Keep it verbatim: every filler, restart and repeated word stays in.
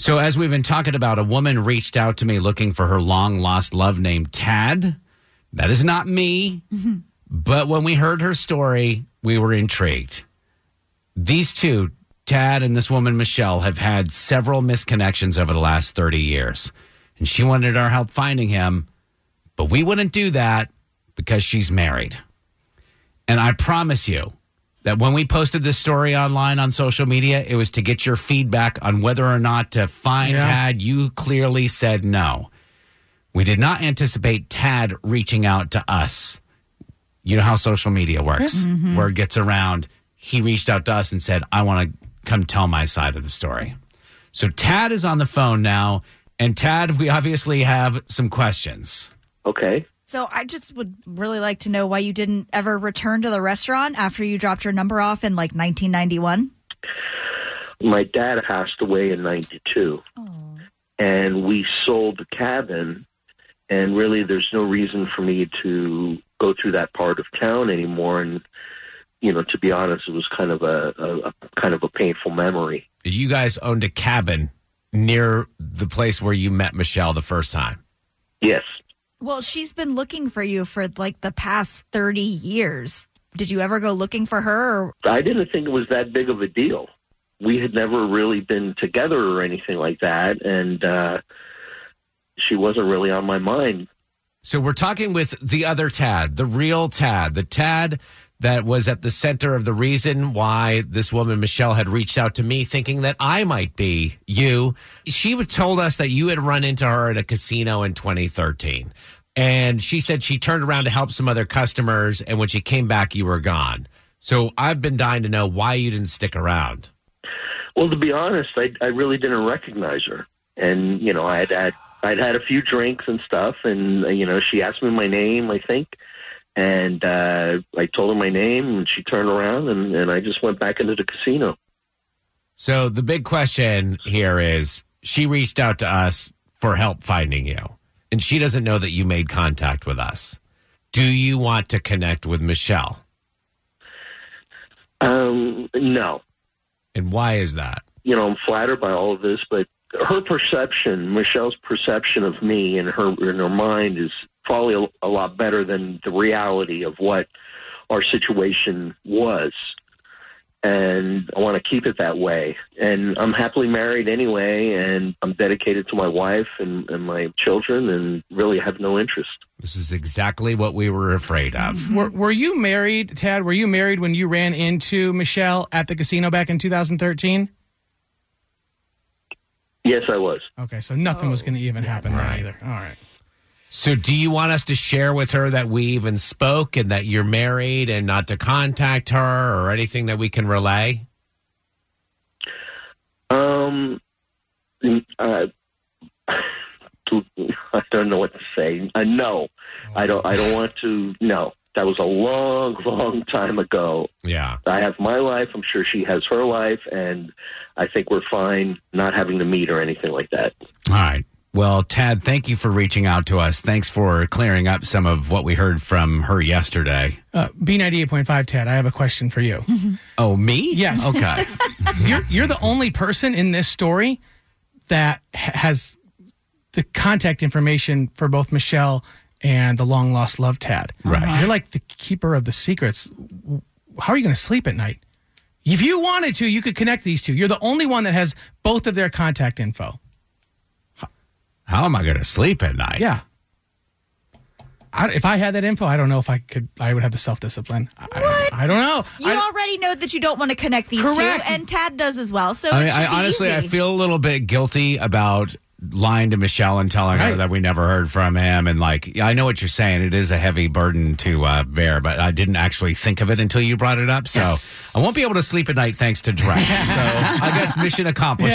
So as we've been talking about, a woman reached out to me looking for her long-lost love named Tad. That is not me. Mm-hmm. But when we heard her story, we were intrigued. These two, Tad and this woman, Michelle, have had several misconnections over the last thirty years. And she wanted our help finding him. But we wouldn't do that because she's married. And I promise you that when we posted this story online on social media, it was to get your feedback on whether or not to find yeah. Tad. You clearly said no. We did not anticipate Tad reaching out to us. You know how social media works. Mm-hmm. Word gets around. He reached out to us and said, I want to come tell my side of the story. So Tad is on the phone now. And Tad, we obviously have some questions. Okay. So I just would really like to know why you didn't ever return to the restaurant after you dropped your number off in like nineteen ninety-one. My dad passed away in ninety-two. Oh. And we sold the cabin. And really, there's no reason for me to go through that part of town anymore. And, you know, to be honest, it was kind of a, a, a kind of a painful memory. You guys owned a cabin near the place where you met Michelle the first time. Yes. Well, she's been looking for you for like the past thirty years. Did you ever go looking for her? Or- I didn't think it was that big of a deal. We had never really been together or anything like that. And uh, she wasn't really on my mind. So we're talking with the other Tad, the real Tad, the Tad that was at the center of the reason why this woman, Michelle, had reached out to me thinking that I might be you. She told us that you had run into her at a casino in twenty thirteen. And she said she turned around to help some other customers. And when she came back, you were gone. So I've been dying to know why you didn't stick around. Well, to be honest, I, I really didn't recognize her. And, you know, I had, had, I'd had a few drinks and stuff. And, you know, she asked me my name, I think. And uh, I told her my name, and she turned around, and, and I just went back into the casino. So the big question here is, she reached out to us for help finding you, and she doesn't know that you made contact with us. Do you want to connect with Michelle? Um, no. And why is that? You know, I'm flattered by all of this, but her perception, Michelle's perception of me in her in her mind is probably a, a lot better than the reality of what our situation was. And I want to keep it that way. And I'm happily married anyway, and I'm dedicated to my wife and, and my children and really have no interest. This is exactly what we were afraid of. Were, were you married, Tad? Were you married when you ran into Michelle at the casino back in two thousand thirteen? Yes, I was. Okay, so nothing oh, was going to even happen right. Either. All right. So do you want us to share with her that we even spoke and that you're married and not to contact her or anything that we can relay? Um, uh, I don't know what to say. Uh, no, oh. I don't. I don't want to. No, that was a long, long time ago. Yeah, I have my life. I'm sure she has her life, and I think we're fine not having to meet or anything like that. All right. Well, Tad, thank you for reaching out to us. Thanks for clearing up some of what we heard from her yesterday. Uh, B ninety-eight point five, Tad, I have a question for you. Mm-hmm. Oh, me? Yes. Okay. you're, you're the only person in this story that has the contact information for both Michelle and the long-lost love Tad. Right. Uh-huh. You're like the keeper of the secrets. How are you going to sleep at night? If you wanted to, you could connect these two. You're the only one that has both of their contact info. How am I going to sleep at night? Yeah. I, if I had that info, I don't know if I could. I would have the self-discipline. What? I, I don't know. You I, already know that you don't want to connect these correct. two, and Tad does as well. So I, mean, I honestly, easy. I feel a little bit guilty about lying to Michelle and telling right. her that we never heard from him. And like, I know what you're saying. It is a heavy burden to uh, bear, but I didn't actually think of it until you brought it up. So yes. I won't be able to sleep at night thanks to Drex. So I guess mission accomplished. Yeah.